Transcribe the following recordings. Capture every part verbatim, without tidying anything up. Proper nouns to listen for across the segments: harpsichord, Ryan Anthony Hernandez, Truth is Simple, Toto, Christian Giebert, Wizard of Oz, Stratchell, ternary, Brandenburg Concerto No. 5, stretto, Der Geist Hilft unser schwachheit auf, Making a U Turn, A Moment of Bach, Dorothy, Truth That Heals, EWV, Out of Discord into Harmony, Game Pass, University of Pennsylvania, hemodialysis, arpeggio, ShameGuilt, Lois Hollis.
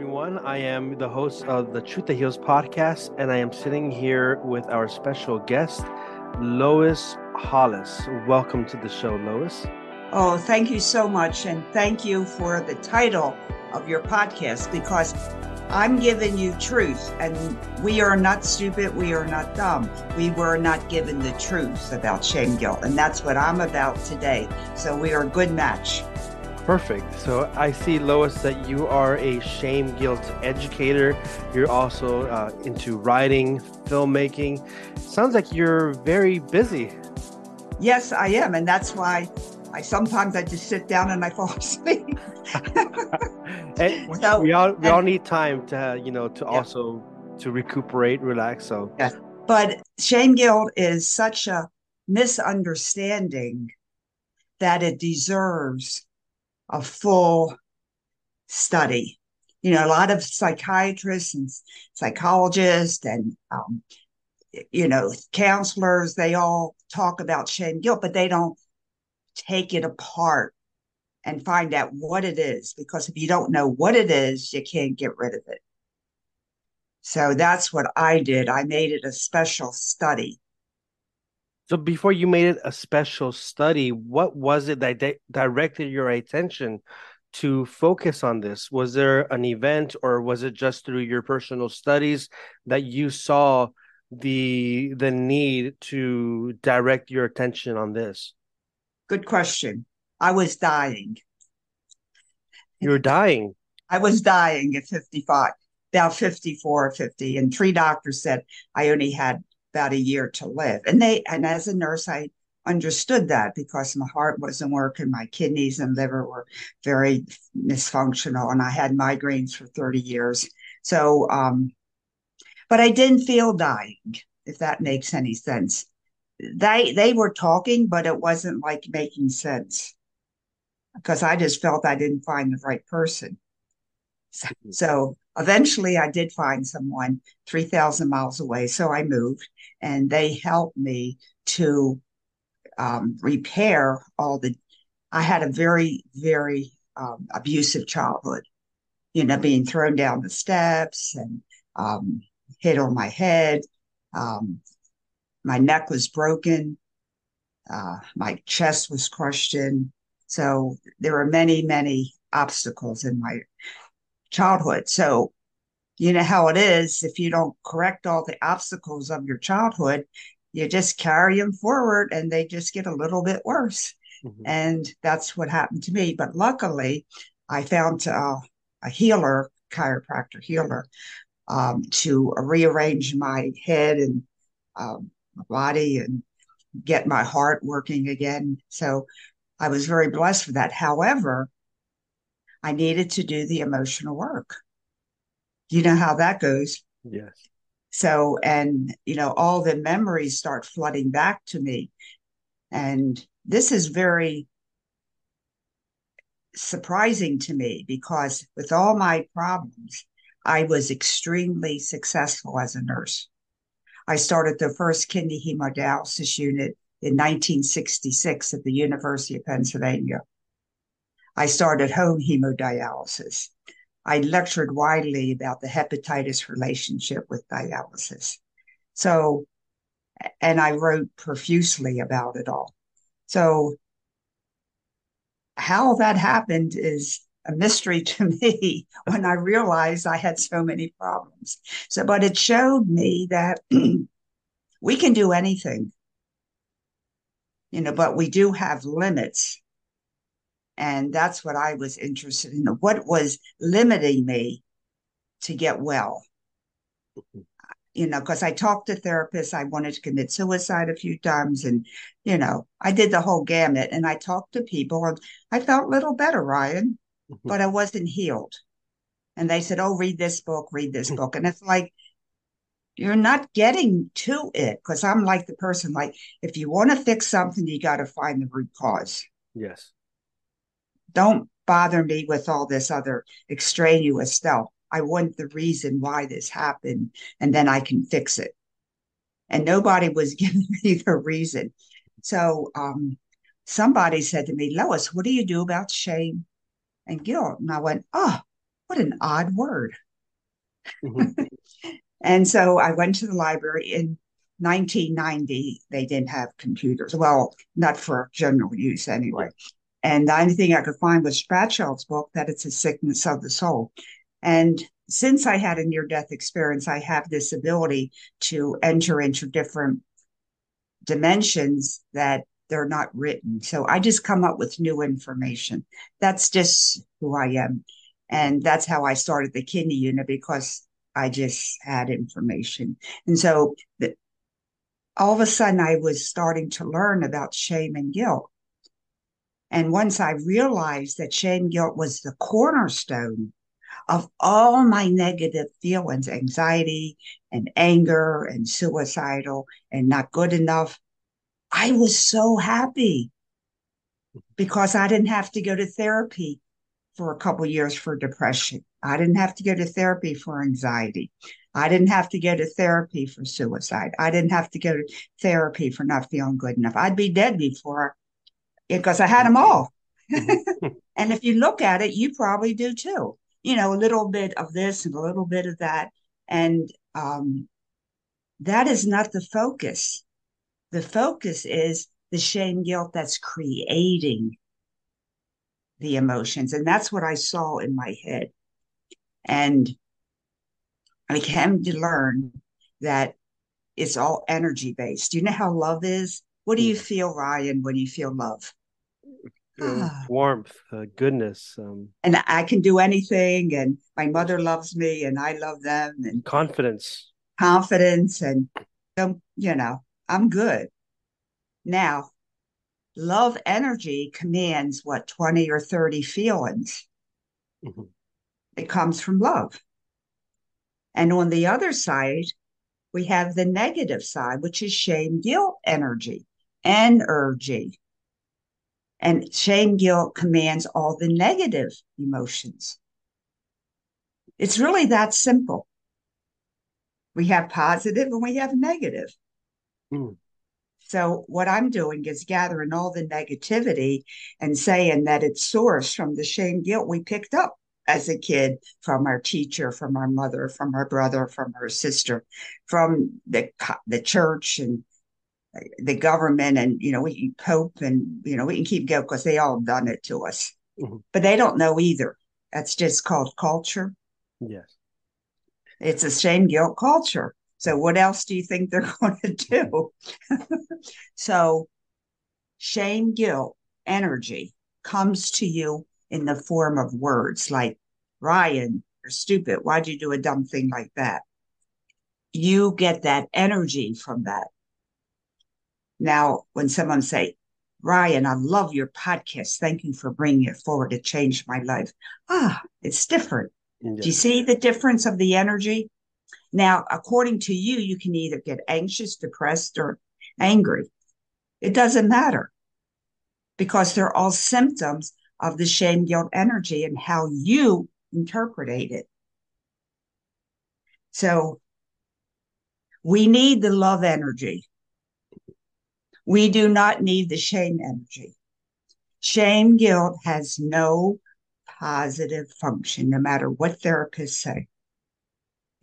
Everyone, I am the host of the Truth That Heals podcast, and I am sitting here with our special guest, Lois Hollis. Welcome to the show, Lois. Oh, thank you so much, and thank you for the title of your podcast, because I'm giving you truth, and we are not stupid, we are not dumb. We were not given the truth about shame, guilt, and that's what I'm about today, so we are a good match. Perfect. So I see, Lois, that you are a shame guilt educator. You're also uh, into writing, filmmaking. Sounds like you're very busy. Yes, I am. And that's why I sometimes I just sit down and I fall asleep. and so, we all, we and, all need time to, you know, to yeah. also to recuperate, relax. So, yes. But shame guilt is such a misunderstanding that it deserves a full study. You know, a lot of psychiatrists and psychologists and, um, you know, counselors, they all talk about shame guilt, but they don't take it apart and find out what it is. Because if you don't know what it is, you can't get rid of it. So that's what I did. I made it a special study. So before you made it a special study, what was it that di- directed your attention to focus on this? Was there an event, or was it just through your personal studies that you saw the the need to direct your attention on this? Good question. I was dying. You were dying? I was dying at fifty-five, about fifty-four or fifty. And three doctors said I only had about a year to live. And they, and as a nurse, I understood that because my heart wasn't working, my kidneys and liver were very dysfunctional, and I had migraines for thirty years. So, um, but I didn't feel dying, if that makes any sense. They, they were talking, but it wasn't like making sense, because I just felt I didn't find the right person. So, so eventually I did find someone three thousand miles away. So I moved, and they helped me to um, repair all the, I had a very, very um, abusive childhood, you know, being thrown down the steps and um, hit on my head. Um, my neck was broken. Uh, my chest was crushed in. So there were many, many obstacles in my childhood. So you know how it is, if you don't correct all the obstacles of your childhood, you just carry them forward and they just get a little bit worse. Mm-hmm. And that's what happened to me. But luckily I found uh, a healer, chiropractor healer, um, to rearrange my head and um, my body and get my heart working again. So I was very blessed for that. However, I needed to do the emotional work. You know how that goes. Yes. So, and, you know, all the memories start flooding back to me. And this is very surprising to me, because with all my problems, I was extremely successful as a nurse. I started the first kidney hemodialysis unit in nineteen sixty-six at the University of Pennsylvania. I started home hemodialysis. I lectured widely about the hepatitis relationship with dialysis. So, and I wrote profusely about it all. So how that happened is a mystery to me when I realized I had so many problems. So, but it showed me that we can do anything, you know, but we do have limits. And that's what I was interested in. What was limiting me to get well? Mm-hmm. You know, because I talked to therapists. I wanted to commit suicide a few times. And, you know, I did the whole gamut. And I talked to people and I felt a little better, Ryan. but I wasn't healed. And they said, oh, read this book, read this book. And it's like, you're not getting to it, because I'm like the person, like, if you want to fix something, you got to find the root cause. Yes. Don't bother me with all this other extraneous stuff. I want the reason why this happened, and then I can fix it. And nobody was giving me the reason. So um, somebody said to me, Lois, what do you do about shame and guilt? And I went, oh, what an odd word. Mm-hmm. And so I went to the library. In nineteen ninety, they didn't have computers. Well, not for general use anyway. Right. And the only thing I could find was Stratchell's book, that it's a sickness of the soul. And since I had a near-death experience, I have this ability to enter into different dimensions that they're not written. So I just come up with new information. That's just who I am. And that's how I started the kidney unit, because I just had information. And so the, all of a sudden I was starting to learn about shame and guilt. And once I realized that shame and guilt was the cornerstone of all my negative feelings, anxiety and anger and suicidal and not good enough, I was so happy, because I didn't have to go to therapy for a couple of years for depression. I didn't have to go to therapy for anxiety. I didn't have to go to therapy for suicide. I didn't have to go to therapy for not feeling good enough. I'd be dead before, because I had them all. And if you look at it, you probably do too. You know, a little bit of this and a little bit of that. And um, that is not the focus. The focus is the shame guilt that's creating the emotions. And that's what I saw in my head. And I came to learn that it's all energy based. Do you know how love is? What do you feel, Ryan, when you feel love? Warmth, uh, goodness, um, and I can do anything, and my mother loves me, and I love them, and confidence, confidence, and um, you know, I'm good. Now, love energy commands what twenty or thirty feelings. Mm-hmm. It comes from love, and on the other side, we have the negative side, which is shame, guilt, energy, energy. And shame, guilt commands all the negative emotions. It's really that simple. We have positive and we have negative. Mm. So what I'm doing is gathering all the negativity and saying that it's sourced from the shame, guilt we picked up as a kid from our teacher, from our mother, from our brother, from our sister, from the the church and the government, and you know, we can Pope, and you know, we can keep going, because they all done it to us. Mm-hmm. But they don't know either. That's just called culture. Yes, it's a shame guilt culture. So what else do you think they're going to do? So shame guilt energy comes to you in the form of words like, Ryan, you're stupid, why'd you do a dumb thing like that? You get that energy from that. Now, when someone say, Ryan, I love your podcast. Thank you for bringing it forward. It changed my life. Ah, it's different. Yeah. Do you see the difference of the energy? Now, according to you, you can either get anxious, depressed, or angry. It doesn't matter, because they're all symptoms of the shame, guilt, energy and how you interpret it. So we need the love energy. We do not need the shame energy. Shame guilt has no positive function, no matter what therapists say.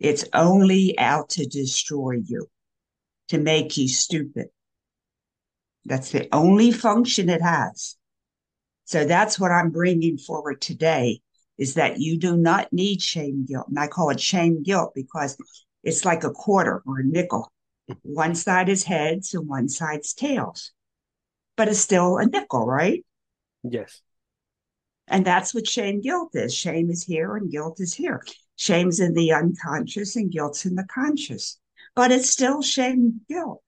It's only out to destroy you, to make you stupid. That's the only function it has. So that's what I'm bringing forward today, is that you do not need shame guilt. And I call it shame guilt because it's like a quarter or a nickel. One side is heads and one side's tails, but it's still a nickel, right? Yes. And that's what shame guilt is. Shame is here and guilt is here. Shame's in the unconscious and guilt's in the conscious, but it's still shame guilt.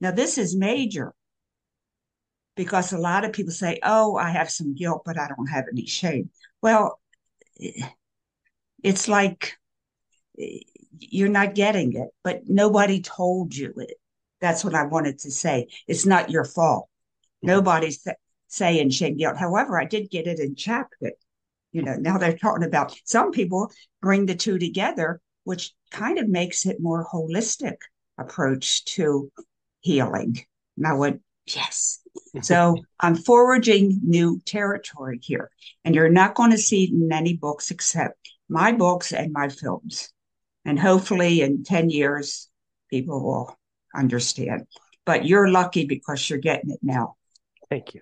Now, this is major, because a lot of people say, oh, I have some guilt, but I don't have any shame. Well, it's like you're not getting it, but nobody told you it. That's what I wanted to say. It's not your fault. Mm-hmm. Nobody's th- saying shame, guilt. However, I did get it in chapter. You know, now they're talking about some people bring the two together, which kind of makes it more holistic approach to healing. And I went, yes. So I'm foraging new territory here. And you're not going to see it in many books except my books and my films. And hopefully in ten years, people will understand. But you're lucky because you're getting it now. Thank you.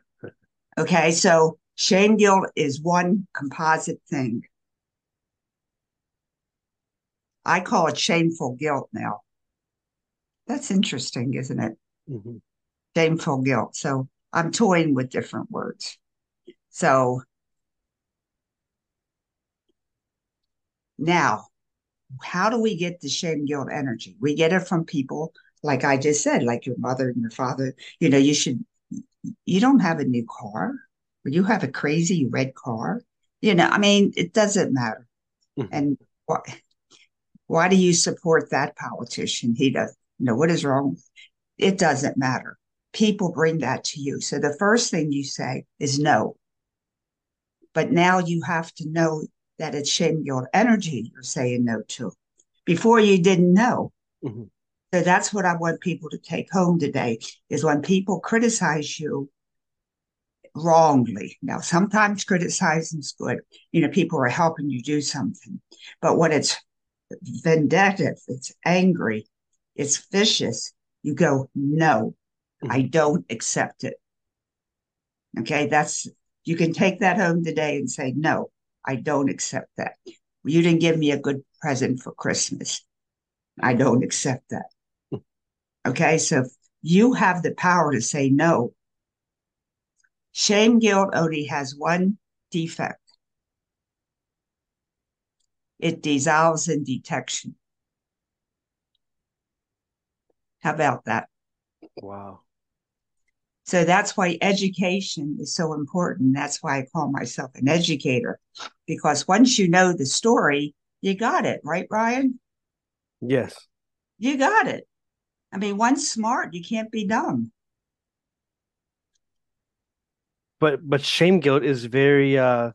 Okay, so shame guilt is one composite thing. I call it shameful guilt now. That's interesting, isn't it? Mm-hmm. Shameful guilt. So I'm toying with different words. So now, how do we get the shame guilt energy? We get it from people, like I just said, like your mother and your father. You know, you should, you don't have a new car, or you have a crazy red car. You know, I mean, it doesn't matter. Mm-hmm. And what? Why do you support that politician? He doesn't, you know, what is wrong? It doesn't matter. People bring that to you. So the first thing you say is no. But now you have to know that it's shame guilt energy you're saying no to. Before you didn't know. Mm-hmm. So that's what I want people to take home today, is when people criticize you wrongly. Now, sometimes criticizing is good. You know, people are helping you do something. But when it's vindictive, it's angry, it's vicious, you go, no, I don't accept it. Okay, that's, you can take that home today and say, no, I don't accept that. You didn't give me a good present for Christmas. I don't accept that. Okay, so you have the power to say no. Shame guilt only has one defect. It dissolves in detection. How about that? Wow. So that's why education is so important. That's why I call myself an educator, because once you know the story, you got it, right, Ryan? Yes. You got it. I mean, once smart, you can't be dumb. But but shame guilt is very... Uh...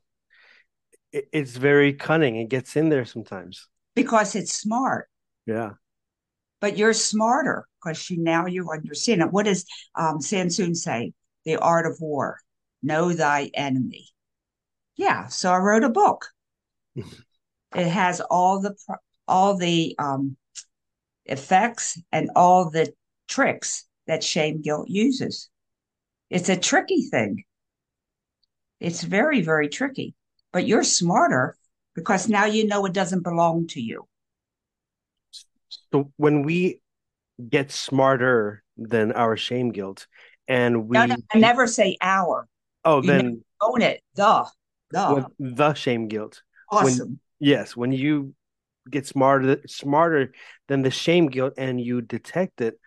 It's very cunning. It gets in there sometimes. Because it's smart. Yeah. But you're smarter because you, now you understand it. What does um, Sansun say? The art of war. Know thy enemy. Yeah. So I wrote a book. It has all the all the um, effects and all the tricks that shame guilt uses. It's a tricky thing. It's very, very tricky. But you're smarter because now you know it doesn't belong to you. So when we get smarter than our shame guilt, and we... No, no, I never say our. Oh, you then... Own it. Duh. Duh. The shame guilt. Awesome. When, yes, when you get smarter smarter than the shame guilt and you detect it,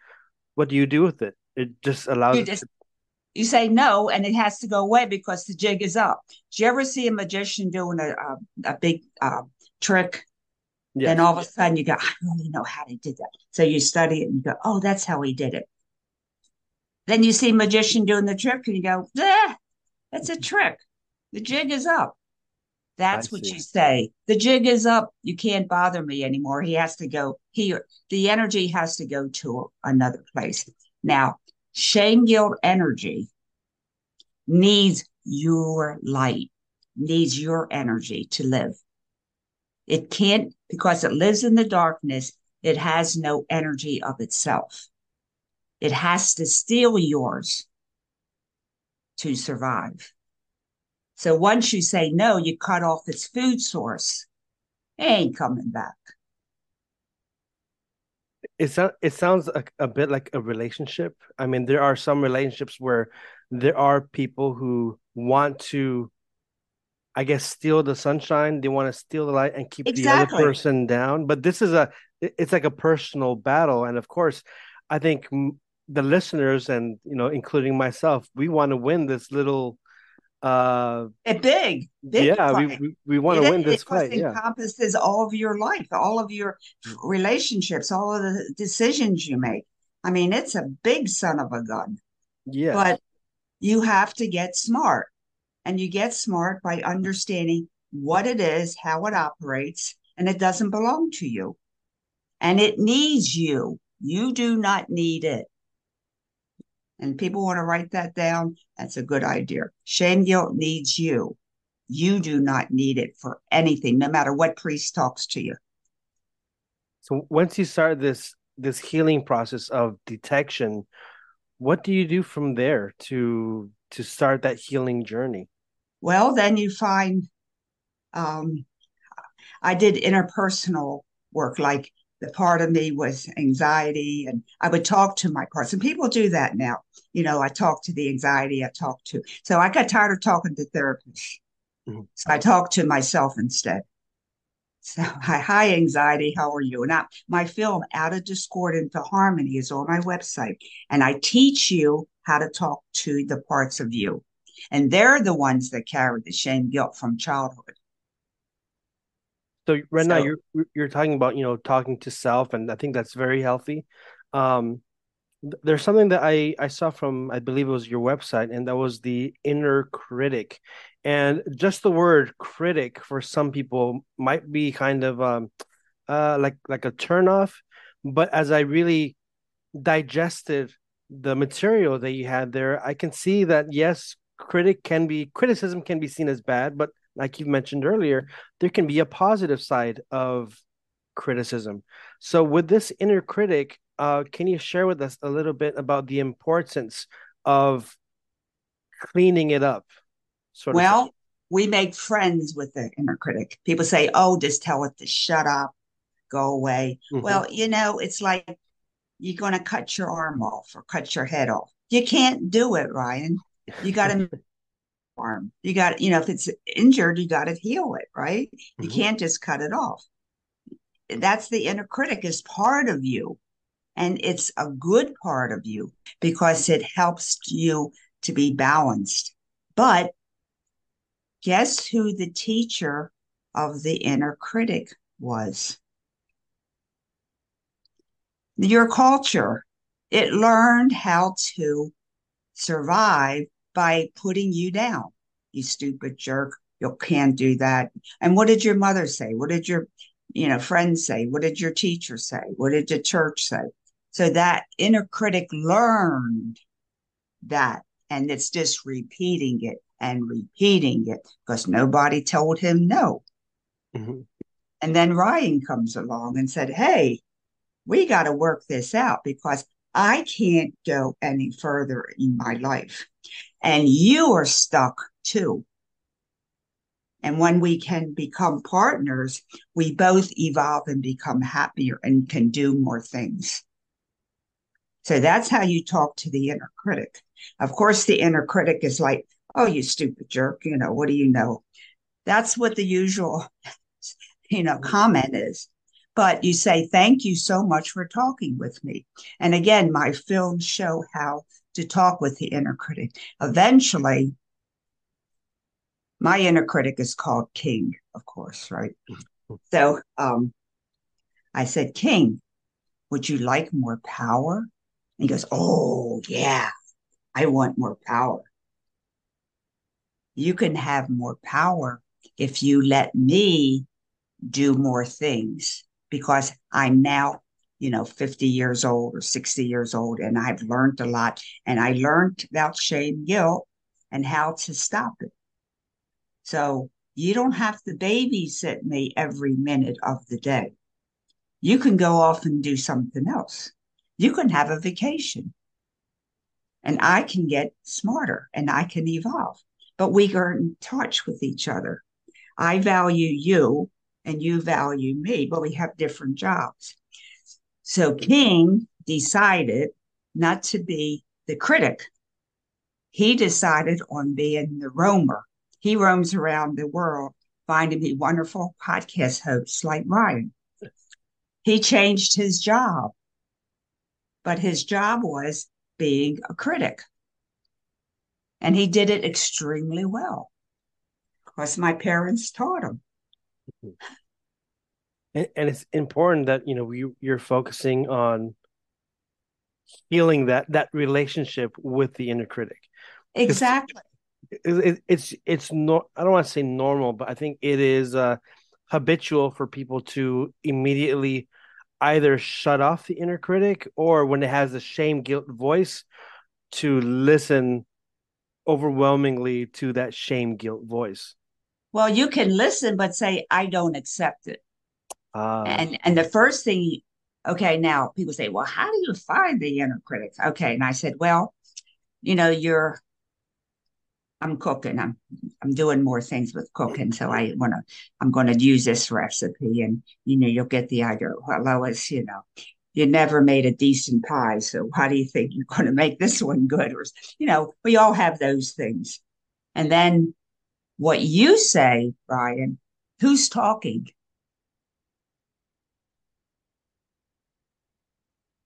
what do you do with it? It just allows... You just- it to- You say no, and it has to go away because the jig is up. Did you ever see a magician doing a a, a big uh, trick? Yes. And all of a sudden you go, I don't really know how they did that. So you study it and you go, oh, that's how he did it. Then you see a magician doing the trick and you go, ah, that's a trick. The jig is up. That's I what see. You say. The jig is up. You can't bother me anymore. He has to go here. The energy has to go to another place. Now, shame guilt energy needs your light, needs your energy to live. It can't, because it lives in the darkness, it has no energy of itself. It has to steal yours to survive. So once you say no, you cut off its food source. It ain't coming back. It, so, it sounds a, a bit like a relationship. I mean, there are some relationships where there are people who want to, I guess, steal the sunshine. They want to steal the light and keep exactly. the other person down. But this is a, it's like a personal battle. And of course, I think the listeners and, you know, including myself, we want to win this little uh a big, big yeah fight. we we, we want to win this fight. It encompasses yeah. all of your life, all of your relationships, all of the decisions you make. I mean, it's a big son of a gun. Yeah. But you have to get smart, and you get smart by understanding what it is, how it operates, and it doesn't belong to you. And it needs you. You do not need it. And people want to write that down. That's a good idea. Shame guilt needs you. You do not need it for anything, no matter what priest talks to you. So once you start this this healing process of detection, what do you do from there to to start that healing journey? Well, then you find, um, I did interpersonal work, like the part of me was anxiety, and I would talk to my parts. And people do that now. You know, I talk to the anxiety, I talk to. So I got tired of talking to therapists. Mm-hmm. So I talked to myself instead. So hi, hi, anxiety, how are you? And I, my film, Out of Discord into Harmony, is on my website. And I teach you how to talk to the parts of you. And they're the ones that carry the shame guilt from childhood. So right so, now you're you're talking about, you know, talking to self. And I think that's very healthy. Um, there's something that I, I saw from, I believe it was your website, and that was the inner critic. And just the word critic for some people might be kind of um, uh, like like a turnoff. But as I really digested the material that you had there, I can see that, yes, critic can be criticism can be seen as bad. But like you mentioned earlier, there can be a positive side of criticism. So with this inner critic, uh, can you share with us a little bit about the importance of cleaning it up? Sort well, of. We make friends with the inner critic. People say, oh, just tell it to shut up, go away. Mm-hmm. Well, you know, it's like you're going to cut your arm off or cut your head off. You can't do it, Ryan. You got to arm. You got, you know, if it's injured, you got to heal it, right? Mm-hmm. You can't just cut it off. That's the inner critic is part of you. And it's a good part of you because it helps you to be balanced. But guess who the teacher of the inner critic was? Your culture. It learned how to survive by putting you down. You stupid jerk. You can't do that. And what did your mother say? What did your, you know, friends say? What did your teacher say? What did the church say? So that inner critic learned that. And it's just repeating it. And repeating it because nobody told him no. Mm-hmm. And then Ryan comes along and said, hey, we got to work this out because I can't go any further in my life. And you are stuck too. And when we can become partners, we both evolve and become happier and can do more things. So that's how you talk to the inner critic. Of course, the inner critic is like, oh, you stupid jerk, you know, what do you know? That's what the usual, you know, comment is. But you say, thank you so much for talking with me. And again, my films show how to talk with the inner critic. Eventually, my inner critic is called King, of course, right? So um, I said, King, would you like more power? And he goes, oh, yeah, I want more power. You can have more power if you let me do more things because I'm now, you know, fifty years old or sixty years old, and I've learned a lot, and I learned about shame, guilt, and how to stop it. So you don't have to babysit me every minute of the day. You can go off and do something else. You can have a vacation, and I can get smarter and I can evolve. But we are in touch with each other. I value you and you value me, but we have different jobs. So King decided not to be the critic. He decided on being the roamer. He roams around the world, finding me wonderful podcast hosts like Ryan. He changed his job, but his job was being a critic. And he did it extremely well, because my parents taught him. And, and it's important that, you know, you, you're focusing on healing that that relationship with the inner critic. Exactly. It's it, it's, it's no, I don't want to say normal, but I think it is uh, habitual for people to immediately either shut off the inner critic, or when it has the shame, guilt voice, to listen overwhelmingly to that shame, guilt voice. Well, you can listen, but say, I don't accept it. Uh, and and the first thing, okay, now people say, well, how do you find the inner critic? Okay. And I said, well, you know, you're, I'm cooking. I'm I'm doing more things with cooking. So I want to, I'm going to use this recipe, and, you know, you'll get the idea. Well, Lois, you know, you never made a decent pie, so how do you think you're going to make this one good? Or, you know, we all have those things. And then what you say, Ryan, who's talking?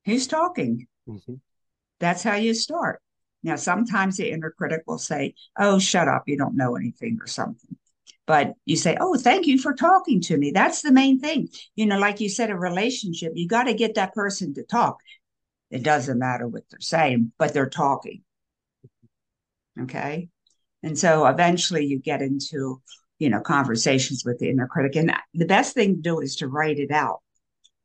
Who's talking? Mm-hmm. That's how you start. Now, sometimes the inner critic will say, oh, shut up, you don't know anything or something. But you say, oh, thank you for talking to me. That's the main thing. You know, like you said, a relationship, you got to get that person to talk. It doesn't matter what they're saying, but they're talking. Okay. And so eventually you get into, you know, conversations with the inner critic. And the best thing to do is to write it out.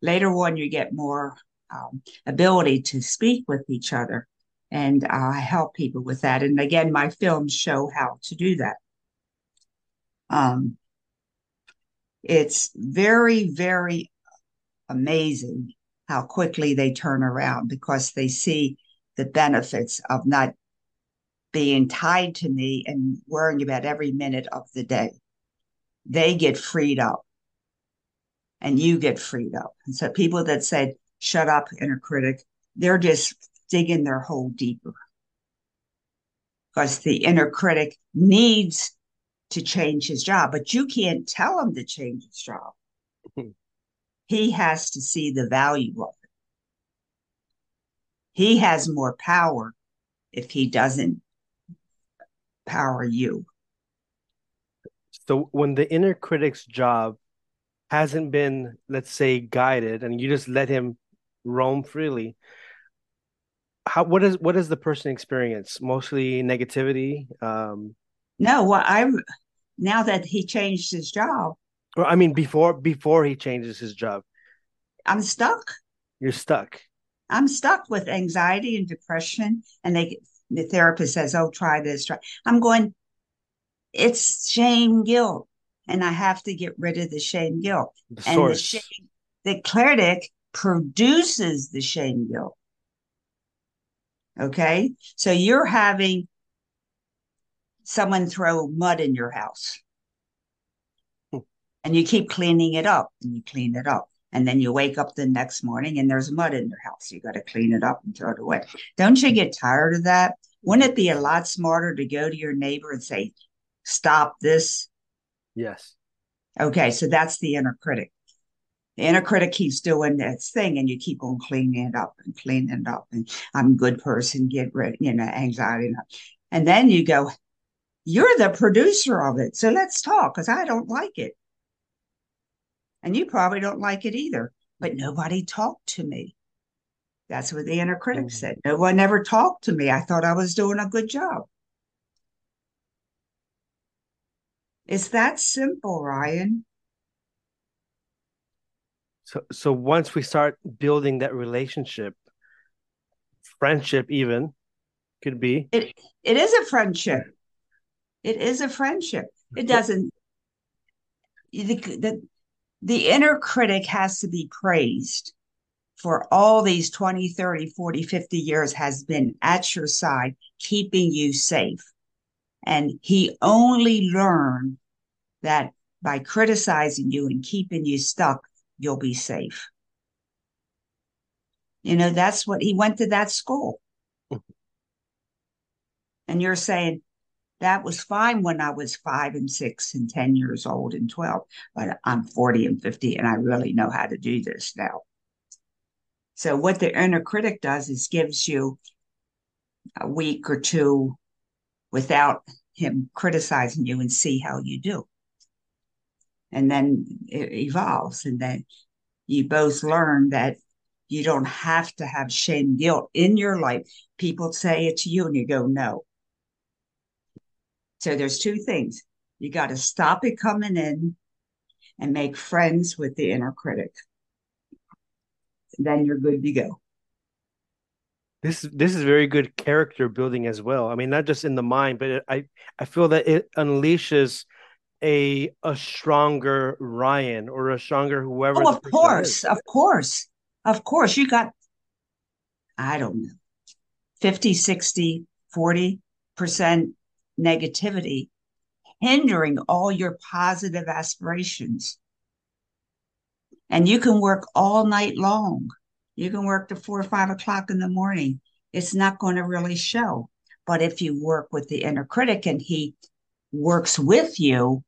Later on, you get more um, ability to speak with each other. And I uh, help people with that. And again, my films show how to do that. Um, it's very, very amazing how quickly they turn around, because they see the benefits of not being tied to me and worrying about every minute of the day. They get freed up, and you get freed up. And so people that said, shut up, inner critic, they're just digging their hole deeper, because the inner critic needs to change his job, but you can't tell him to change his job. Mm-hmm. He has to see the value of it. He has more power if he doesn't power you. So when the inner critic's job hasn't been, let's say, guided, and you just let him roam freely, How, what is what does the person experience? Mostly negativity? Um, no, well, I'm now that he changed his job. Well, I mean, before before he changes his job, I'm stuck. You're stuck. I'm stuck with anxiety and depression, and they the therapist says, "Oh, try this." Try. I'm going. It's shame, guilt, and I have to get rid of the shame, guilt. The and source. The shame, the critic produces the shame, guilt. Okay, so you're having someone throw mud in your house, and you keep cleaning it up, and you clean it up, and then you wake up the next morning and there's mud in your house. You got to clean it up and throw it away. Don't you get tired of that? Wouldn't it be a lot smarter to go to your neighbor and say, stop this? Yes. Okay, so that's the inner critic. The inner critic keeps doing its thing, and you keep on cleaning it up and cleaning it up. And I'm a good person, get rid, you know, anxiety. And then you go, you're the producer of it. So let's talk, because I don't like it. And you probably don't like it either. But nobody talked to me. That's what the inner critic mm-hmm. said. No one ever talked to me. I thought I was doing a good job. It's that simple, Ryan. So, so once we start building that relationship, friendship even could be. It it is a friendship. It is a friendship. It doesn't. The, the, the inner critic has to be praised for all these twenty, thirty, forty, fifty years has been at your side, keeping you safe. And he only learned that by criticizing you and keeping you stuck, you'll be safe. You know, that's what he went to that school. And you're saying, that was fine when I was five and six and ten years old and twelve, but I'm forty and fifty, and I really know how to do this now. So what the inner critic does is gives you a week or two without him criticizing you and see how you do. And then it evolves, and then you both learn that you don't have to have shame, guilt in your life. People say it to you and you go, no. So there's two things. You got to stop it coming in and make friends with the inner critic. Then you're good to go. This, this is very good character building as well. I mean, not just in the mind, but it, I, I feel that it unleashes a a stronger Ryan or a stronger whoever. Oh, of course, of course, of course. You got, I don't know, fifty, sixty, forty percent negativity hindering all your positive aspirations. And you can work all night long. You can work to four or five o'clock in the morning. It's not going to really show. But if you work with the inner critic and he works with you,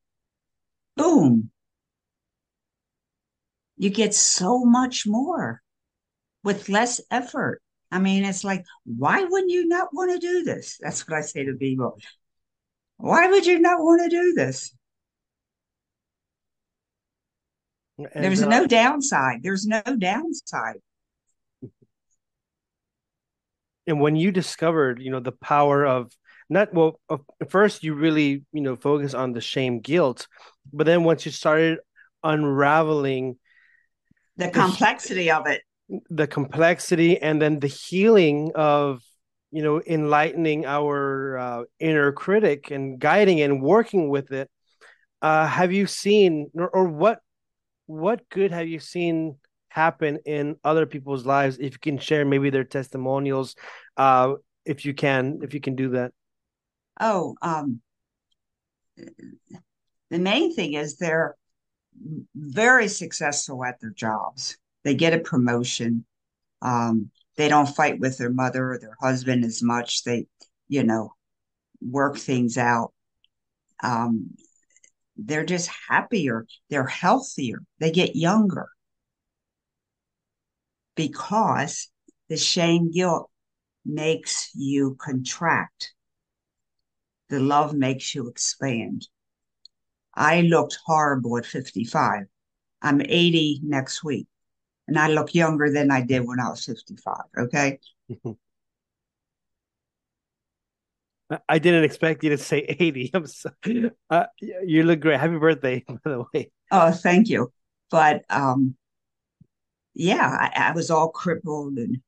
boom, you get so much more with less effort. I mean, it's like, why wouldn't you not want to do this? That's what I say to people. Why would you not want to do this? And There's uh, no downside. There's no downside. And when you discovered, you know, the power of not, well, uh, first you really, you know, focus on the shame, guilt, but then once you started unraveling the complexity the, of it, the complexity, and then the healing of, you know, enlightening our uh, inner critic and guiding and working with it. Uh, have you seen, or, or what, what good have you seen happen in other people's lives? If you can share maybe their testimonials, uh, if you can, if you can do that. Oh, um, the main thing is they're very successful at their jobs. They get a promotion. Um, they don't fight with their mother or their husband as much. They, you know, work things out. Um, They're just happier. They're healthier. They get younger because the shame guilt makes you contract. The love makes you expand. I looked horrible at fifty-five. I'm eighty next week, and I look younger than I did when I was fifty-five. Okay. I didn't expect you to say eighty. I'm sorry. Uh, you look great. Happy birthday, by the way. Oh, thank you. But um, yeah, I, I was all crippled and,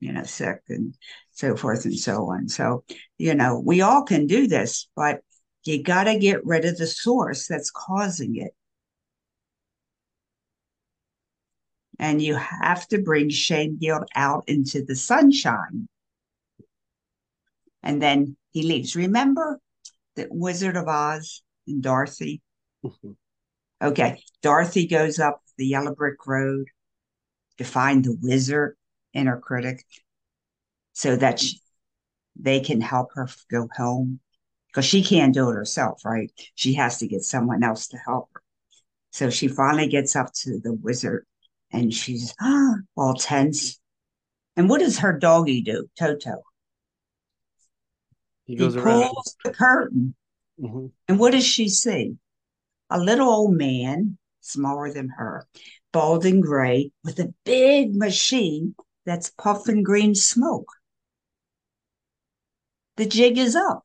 you know, sick and so forth and so on. So, you know, we all can do this, but you got to get rid of the source that's causing it. And you have to bring shame guilt out into the sunshine. And then he leaves. Remember the Wizard of Oz and Dorothy? Mm-hmm. Okay, Dorothy goes up the yellow brick road to find the wizard inner critic so that she, they can help her go home. Because she can't do it herself, right? She has to get someone else to help her. So she finally gets up to the wizard and she's ah, all tense. And what does her doggy do, Toto? He, goes he pulls around. the curtain. Mm-hmm. And what does she see? A little old man, smaller than her, bald and gray, with a big machine that's puffing green smoke. The jig is up.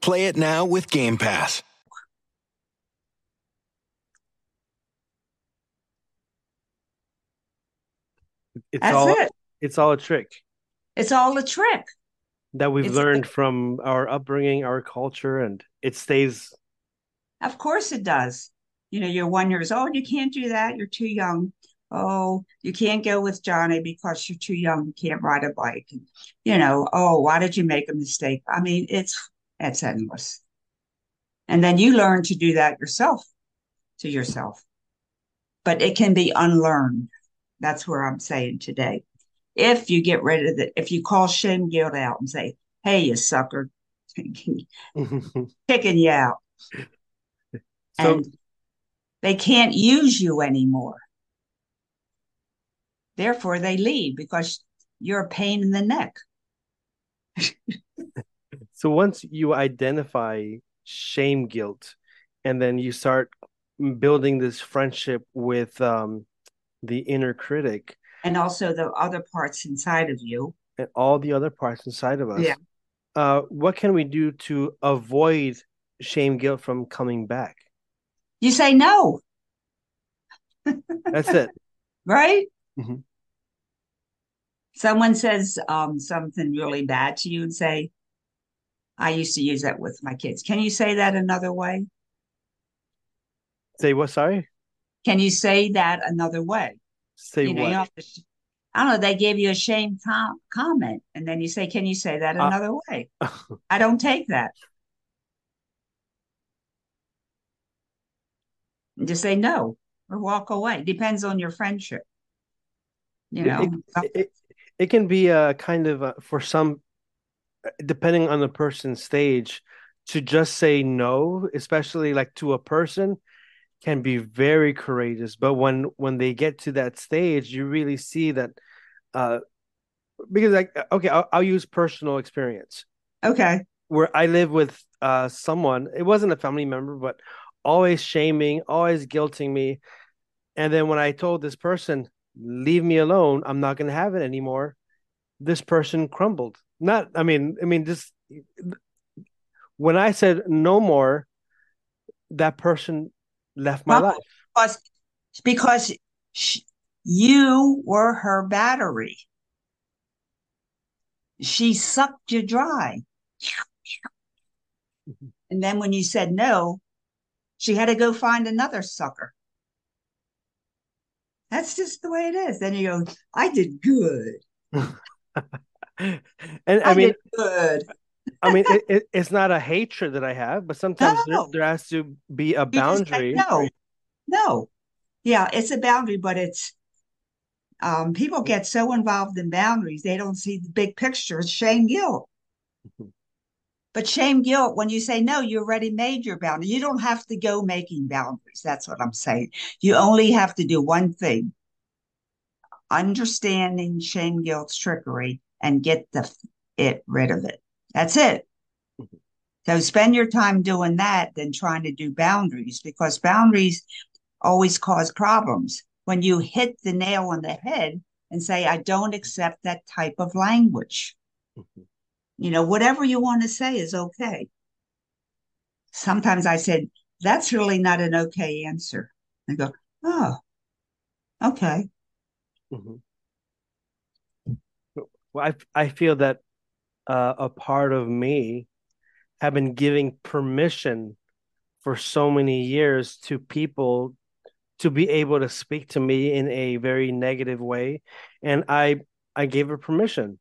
Play it now with Game Pass. It's That's all, it. It's all a trick. It's all a trick. That we've it's, learned from our upbringing, our culture, and it stays. Of course it does. You know, you're one year old, you can't do that. You're too young. oh, you can't go with Johnny because you're too young, you can't ride a bike. And, you know, oh, why did you make a mistake? I mean, it's it's endless. And then you learn to do that yourself, to yourself. But it can be unlearned. That's where I'm saying today. If you get rid of it, if you call shame guilt out and say, hey, you sucker, kicking you out. So, and they can't use you anymore. Therefore, they leave because you're a pain in the neck. So once you identify shame guilt, and then you start building this friendship with um, the inner critic. And also the other parts inside of you. And all the other parts inside of us. Yeah. Uh, what can we do to avoid shame guilt from coming back? You say no. That's it. Right? Mm-hmm. Someone says um, something really bad to you and say, I used to use that with my kids. Can you say that another way? Say what? Sorry? Can you say that another way? Say you know, what? You have to, I don't know. They gave you a shame com- comment. And then you say, can you say that another uh, way? I don't take that. And just say no or walk away. Depends on your friendship. You know, it, it, it can be a kind of a, for some, depending on the person's stage, to just say no, especially like to a person, can be very courageous. But when when they get to that stage, you really see that, uh, because like okay, I'll, I'll use personal experience. Okay, where I live with uh someone, it wasn't a family member, but always shaming, always guilting me, and then when I told this person, leave me alone, I'm not going to have it anymore, this person crumbled. Not, I mean, I mean, just when I said no more, that person left my well, life. Because, because she, you were her battery. She sucked you dry. Mm-hmm. And then when you said no, she had to go find another sucker. That's just the way it is. Then you go, I did good. and I, I mean, did good. I mean, it, it, it's not a hatred that I have, but sometimes no. there, there has to be a boundary. No, no. Yeah, it's a boundary, but it's um, people get so involved in boundaries, they don't see the big picture. It's shame guilt. Mm-hmm. But shame guilt, when you say no, you already made your boundary. You don't have to go making boundaries. That's what I'm saying. You only have to do one thing. Understanding shame guilt's trickery and get the it rid of it. That's it. Mm-hmm. So spend your time doing that than trying to do boundaries, because boundaries always cause problems. When you hit the nail on the head and say, I don't accept that type of language. Mm-hmm. You know, whatever you want to say is okay. Sometimes I said, that's really not an okay answer. I go, oh, okay. Mm-hmm. Well, I, I feel that uh, a part of me have been giving permission for so many years to people to be able to speak to me in a very negative way. And I, I gave her permission.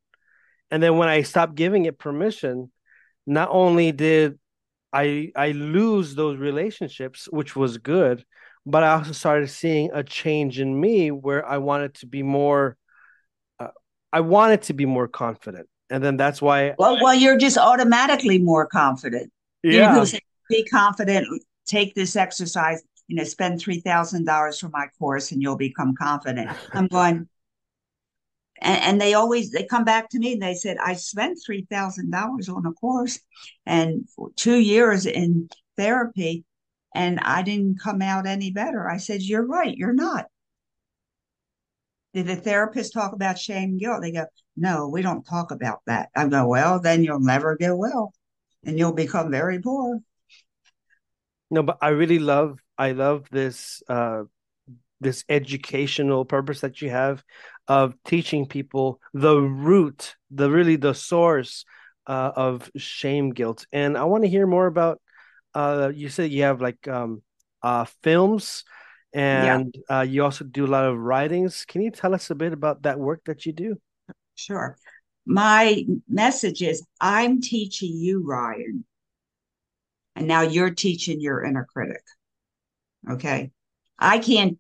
And then when I stopped giving it permission, not only did I I lose those relationships, which was good, but I also started seeing a change in me where I wanted to be more, uh, I wanted to be more confident. And then that's why. Well, I, well you're just automatically more confident. Yeah. You know, say, be confident, take this exercise, you know, spend three thousand dollars for my course and you'll become confident. I'm going. And, and they always, they come back to me and they said, I spent three thousand dollars on a course and two years in therapy and I didn't come out any better. I said, you're right. You're not. Did the therapist talk about shame guilt? They go, no, we don't talk about that. I go, well, then you'll never get well and you'll become very poor. No, but I really love, I love this, uh, this educational purpose that you have of teaching people the root, the really the source uh, of shame guilt. And I want to hear more about, uh, you said you have like um, uh, films And yeah. uh, you also do a lot of writings. Can you tell us a bit about that work that you do? Sure. My message is, I'm teaching you, Ryan. And now you're teaching your inner critic. Okay. I can't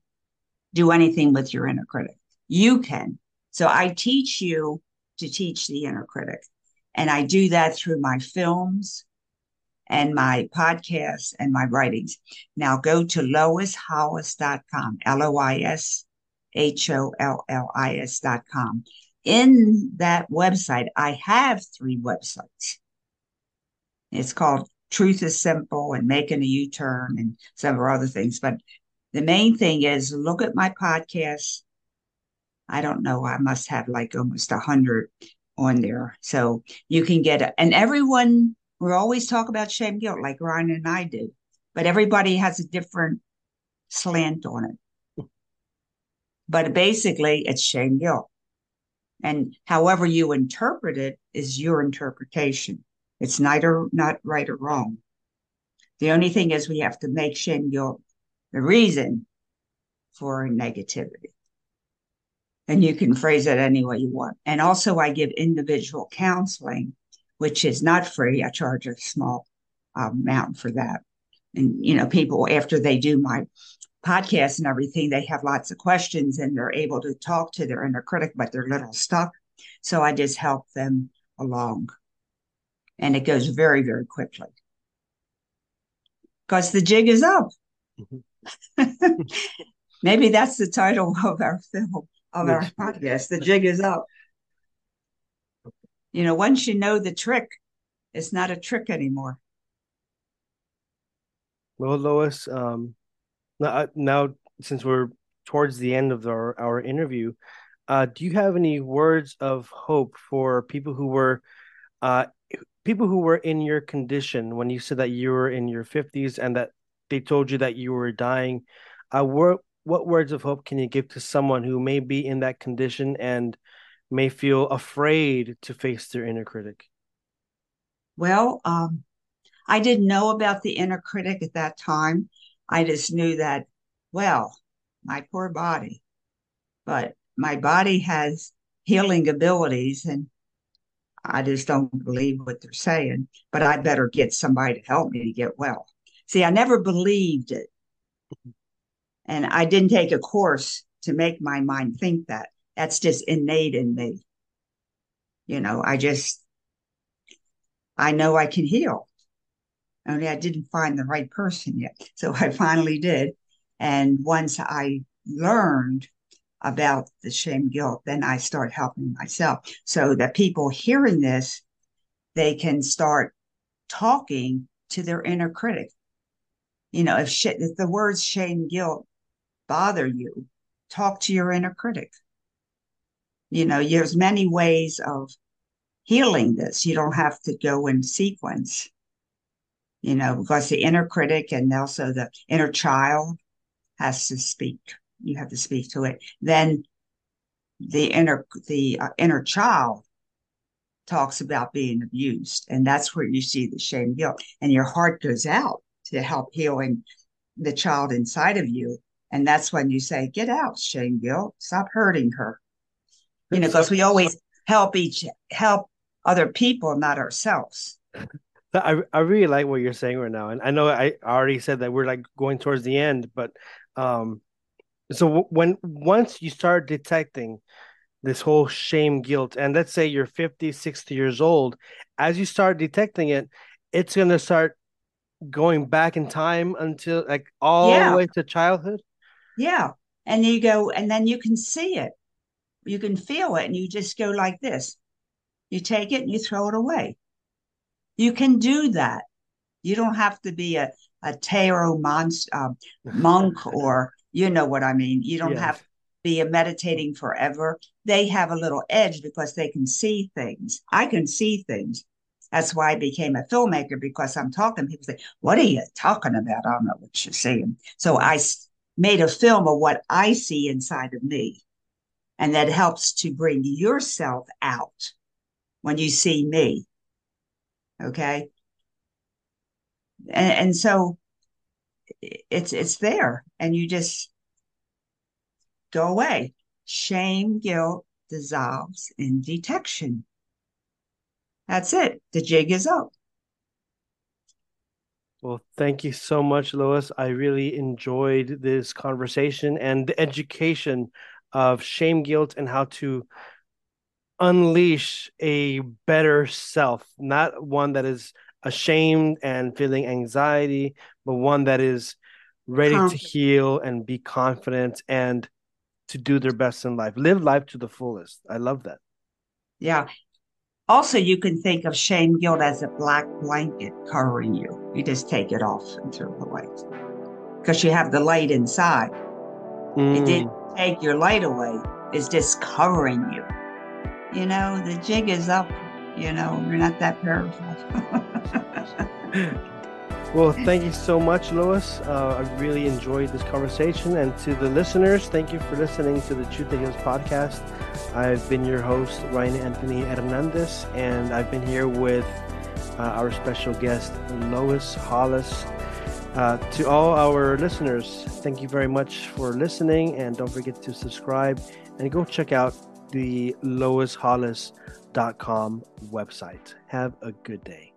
do anything with your inner critic. You can. So I teach you to teach the inner critic. And I do that through my films and my podcasts and my writings. Now go to lois hollis dot com, L O I S H O L L I S dot com. In that website, I have three websites. It's called Truth is Simple and Making a U Turn and several other things. But the main thing is, look at my podcasts. I don't know, I must have like almost one hundred on there. So you can get it. And everyone, we always talk about shame, guilt, like Ryan and I did. But everybody has a different slant on it. But basically, it's shame, guilt. And however you interpret it is your interpretation. It's neither not right or wrong. The only thing is, we have to make shame, guilt the reason for negativity. And you can phrase it any way you want. And also, I give individual counseling, which is not free. I charge a small um, amount for that. And, you know, people, after they do my podcast and everything, they have lots of questions and they're able to talk to their inner critic, but they're a little stuck. So I just help them along. And it goes very, very quickly. Because the jig is up. Mm-hmm. Maybe that's the title of our film, of our podcast. The jig is up. You know, once you know the trick, it's not a trick anymore. Well, Lois, um, now, now since we're towards the end of our, our interview, uh, do you have any words of hope for people who were uh, people who were in your condition when you said that you were in your fifties and that they told you that you were dying? Uh, what, what words of hope can you give to someone who may be in that condition and may feel afraid to face their inner critic? Well, um, I didn't know about the inner critic at that time. I just knew that, well, my poor body, but my body has healing abilities and I just don't believe what they're saying, but I better get somebody to help me to get well. See, I never believed it. And I didn't take a course to make my mind think that. That's just innate in me. You know, I just, I know I can heal. Only I didn't find the right person yet. So I finally did. And once I learned about the shame, guilt, then I start helping myself. So that people hearing this, they can start talking to their inner critic. You know, if, sh- if the words shame, guilt bother you, talk to your inner critic. You know, there's many ways of healing this. You don't have to go in sequence, you know, because the inner critic and also the inner child has to speak. You have to speak to it. Then the inner the uh, inner child talks about being abused. And that's where you see the shame, guilt. And your heart goes out to help healing the child inside of you. And that's when you say, get out, shame, guilt. Stop hurting her. You know, because we always help each help other people, not ourselves. I I really like what you're saying right now, and I know I already said that we're like going towards the end, but um, so when once you start detecting this whole shame, guilt, and let's say you're fifty, sixty years old, as you start detecting it, it's going to start going back in time until like all yeah. the way to childhood. Yeah, and you go, and then you can see it. You can feel it and you just go like this. You take it and you throw it away. You can do that. You don't have to be a, a tarot monst- uh, monk or, you know what I mean. You don't yes. have to be a meditating forever. They have a little edge because they can see things. I can see things. That's why I became a filmmaker, because I'm talking. People say, what are you talking about? I don't know what you're saying. So I made a film of what I see inside of me. And that helps to bring yourself out when you see me. Okay. And, and so it's, it's there, and you just go away. Shame, guilt dissolves in detection. That's it. The jig is up. Well, thank you so much, Lois. I really enjoyed this conversation and the education of shame, guilt, and how to unleash a better self, not one that is ashamed and feeling anxiety, but one that is ready confident. To heal and be confident and to do their best in life. Live life to the fullest. I love that. Yeah. Also, you can think of shame, guilt as a black blanket covering you. You just take it off and throw it away because you have the light inside. Mm. It didn't take your light away. It's just covering you. You know, the jig is up. You know, you're not that powerful. Well, thank you so much, Lois. Uh, I really enjoyed this conversation. And to the listeners, thank you for listening to the Truth That Heals podcast. I've been your host, Ryan Anthony Hernandez, and I've been here with uh, our special guest, Lois Hollis. Uh, to all our listeners, thank you very much for listening. And don't forget to subscribe and go check out the lois hollis dot com website. Have a good day.